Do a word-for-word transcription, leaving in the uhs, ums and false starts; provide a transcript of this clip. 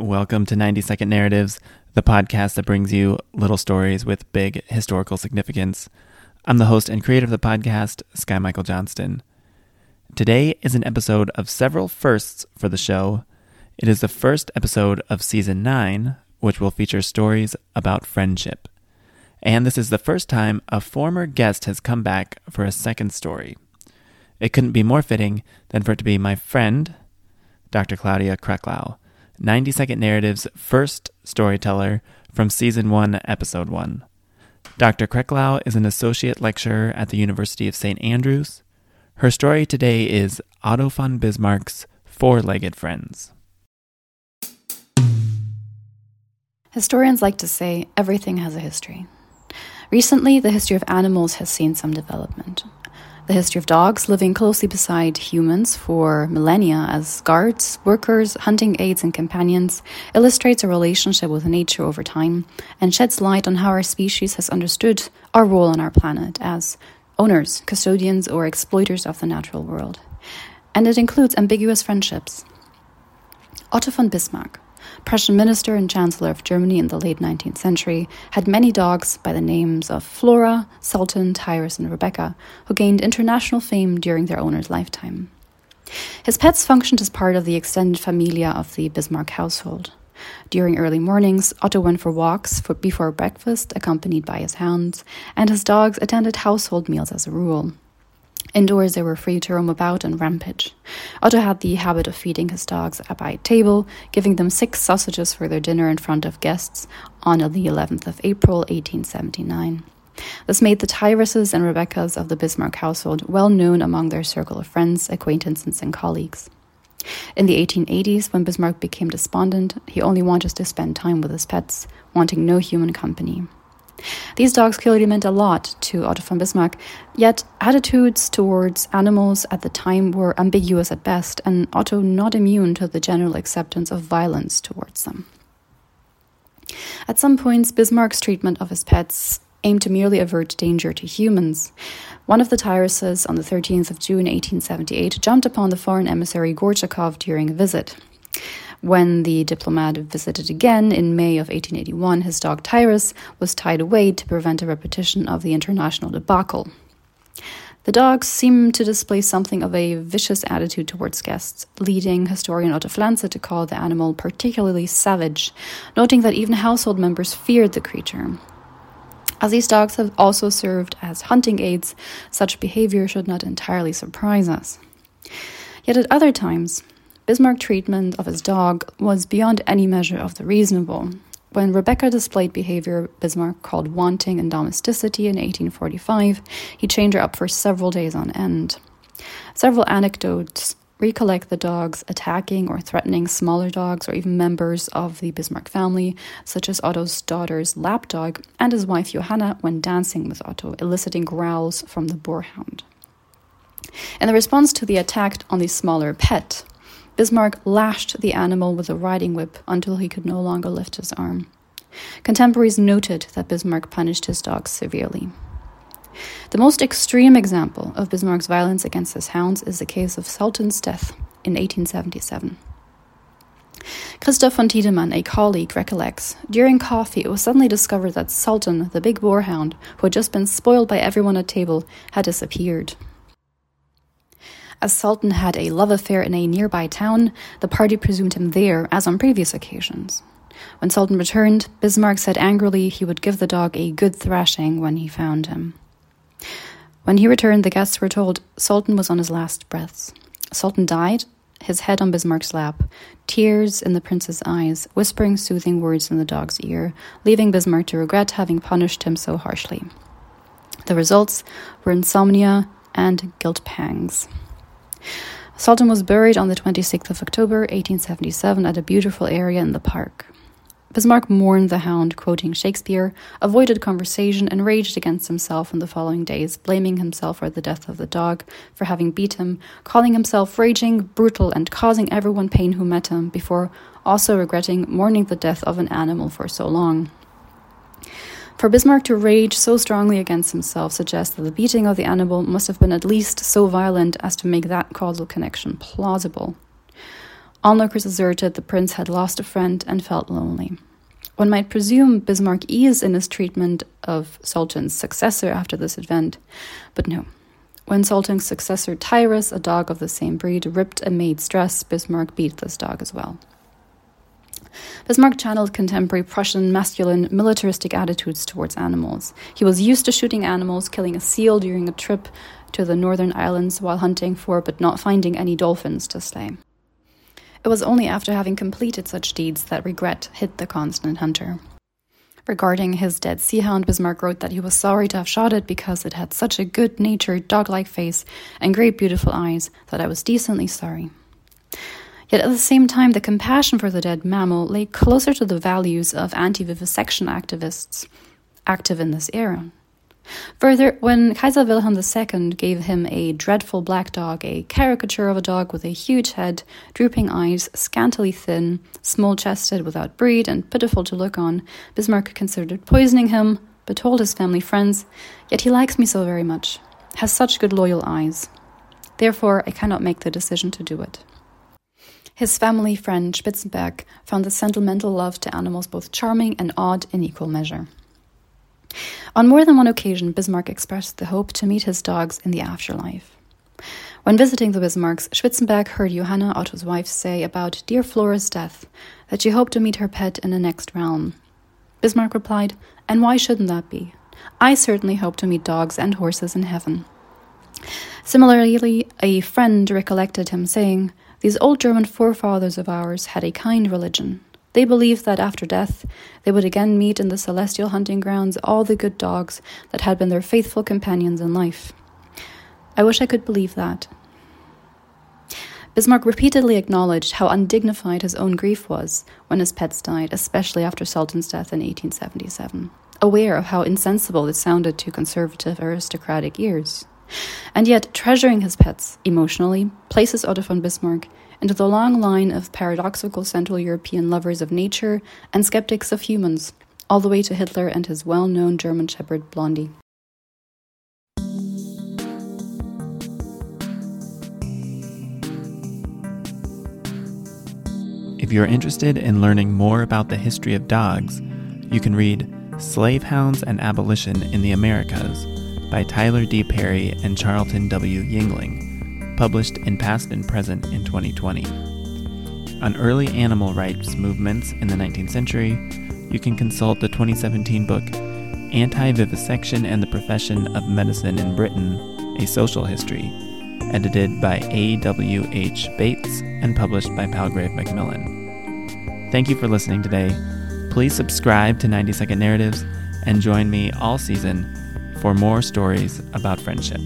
Welcome to ninety second Narratives, the podcast that brings you little stories with big historical significance. I'm the host and creator of the podcast, Sky Michael Johnston. Today is an episode of several firsts for the show. It is the first episode of Season nine, which will feature stories about friendship. And this is the first time a former guest has come back for a second story. It couldn't be more fitting than for it to be my friend, Doctor Claudia Kreklau, ninety second Narrative's first storyteller from Season one, Episode one. Doctor Kreklau is an associate lecturer at the University of Saint Andrews. Her story today is Otto von Bismarck's Four-Legged Friends. Historians like to say everything has a history. Recently, the history of animals has seen some development. The history of dogs living closely beside humans for millennia as guards, workers, hunting aids, and companions illustrates a relationship with nature over time and sheds light on how our species has understood our role on our planet as owners, custodians, or exploiters of the natural world. And it includes ambiguous friendships. Otto von Bismarck, Prussian minister and chancellor of Germany in the late nineteenth century, had many dogs by the names of Flora, Sultan, Tyrus, and Rebecca, who gained international fame during their owner's lifetime. His pets functioned as part of the extended familia of the Bismarck household. During early mornings, Otto went for walks for before breakfast, accompanied by his hounds, and his dogs attended household meals as a rule. Indoors, they were free to roam about and rampage. Otto had the habit of feeding his dogs at a table, giving them six sausages for their dinner in front of guests on the eleventh of April, eighteen seventy-nine. This made the Tyruses and Rebeccas of the Bismarck household well known among their circle of friends, acquaintances, and colleagues. In the eighteen eighties, when Bismarck became despondent, he only wanted to spend time with his pets, wanting no human company. These dogs clearly meant a lot to Otto von Bismarck, yet attitudes towards animals at the time were ambiguous at best, and Otto not immune to the general acceptance of violence towards them. At some points, Bismarck's treatment of his pets aimed to merely avert danger to humans. One of the Tyruses, on the thirteenth of June eighteen seventy-eight, jumped upon the foreign emissary Gorchakov during a visit. When the diplomat visited again in May of eighteen eighty-one, his dog Tyrus was tied away to prevent a repetition of the international debacle. The dogs seemed to display something of a vicious attitude towards guests, leading historian Otto Flanze to call the animal particularly savage, noting that even household members feared the creature. As these dogs have also served as hunting aids, such behavior should not entirely surprise us. Yet at other times, Bismarck's treatment of his dog was beyond any measure of the reasonable. When Rebecca displayed behavior Bismarck called wanting in domesticity in eighteen forty-five, he chained her up for several days on end. Several anecdotes recollect the dogs attacking or threatening smaller dogs or even members of the Bismarck family, such as Otto's daughter's lapdog and his wife Johanna when dancing with Otto, eliciting growls from the boarhound. In the response to the attack on the smaller pet, Bismarck lashed the animal with a riding whip until he could no longer lift his arm. Contemporaries noted that Bismarck punished his dogs severely. The most extreme example of Bismarck's violence against his hounds is the case of Sultan's death in eighteen seventy-seven. Christoph von Tiedemann, a colleague, recollects, during coffee it was suddenly discovered that Sultan, the big boarhound, who had just been spoiled by everyone at table, had disappeared. As Sultan had a love affair in a nearby town, the party presumed him there, as on previous occasions. When Sultan returned, Bismarck said angrily he would give the dog a good thrashing when he found him. When he returned, the guests were told Sultan was on his last breaths. Sultan died, his head on Bismarck's lap, tears in the prince's eyes, whispering soothing words in the dog's ear, leaving Bismarck to regret having punished him so harshly. The results were insomnia and guilt pangs. Sultan was buried on the twenty-sixth of October, eighteen seventy-seven, at a beautiful area in the park. Bismarck mourned the hound, quoting Shakespeare, avoided conversation, and raged against himself in the following days, blaming himself for the death of the dog, for having beat him, calling himself raging, brutal, and causing everyone pain who met him, before also regretting mourning the death of an animal for so long. For Bismarck to rage so strongly against himself suggests that the beating of the animal must have been at least so violent as to make that causal connection plausible. Onlookers asserted the prince had lost a friend and felt lonely. One might presume Bismarck eased in his treatment of Sultan's successor after this event, but no. When Sultan's successor Tyrus, a dog of the same breed, ripped a maid's dress, Bismarck beat this dog as well. Bismarck channeled contemporary Prussian masculine militaristic attitudes towards animals. He was used to shooting animals, killing a seal during a trip to the Northern Islands while hunting for but not finding any dolphins to slay. It was only after having completed such deeds that regret hit the constant hunter. Regarding his dead seahound, Bismarck wrote that he was sorry to have shot it because it had such a good-natured, dog-like face and great beautiful eyes that I was decently sorry. Yet at the same time, the compassion for the dead mammal lay closer to the values of anti-vivisection activists active in this era. Further, when Kaiser Wilhelm the Second gave him a dreadful black dog, a caricature of a dog with a huge head, drooping eyes, scantily thin, small-chested, without breed, and pitiful to look on, Bismarck considered poisoning him, but told his family friends, "Yet he likes me so very much, has such good loyal eyes. Therefore, I cannot make the decision to do it." His family friend, Spitzenberg, found the sentimental love to animals both charming and odd in equal measure. On more than one occasion, Bismarck expressed the hope to meet his dogs in the afterlife. When visiting the Bismarcks, Spitzenberg heard Johanna, Otto's wife, say about dear Flora's death that she hoped to meet her pet in the next realm. Bismarck replied, "And why shouldn't that be? I certainly hope to meet dogs and horses in heaven." Similarly, a friend recollected him saying, "These old German forefathers of ours had a kind religion. They believed that after death, they would again meet in the celestial hunting grounds all the good dogs that had been their faithful companions in life. I wish I could believe that." Bismarck repeatedly acknowledged how undignified his own grief was when his pets died, especially after Sultan's death in eighteen seventy-seven, aware of how insensible it sounded to conservative aristocratic ears. And yet, treasuring his pets emotionally places Otto von Bismarck into the long line of paradoxical Central European lovers of nature and skeptics of humans, all the way to Hitler and his well-known German shepherd Blondie. If you're interested in learning more about the history of dogs, you can read Slave Hounds and Abolition in the Americas by Tyler D. Perry and Charlton W. Yingling, published in Past and Present in twenty twenty. On early animal rights movements in the nineteenth century, you can consult the twenty seventeen book Anti-Vivisection and the Profession of Medicine in Britain, A Social History, edited by A W H Bates and published by Palgrave Macmillan. Thank you for listening today. Please subscribe to ninety second Narratives and join me all season for more stories about friendship.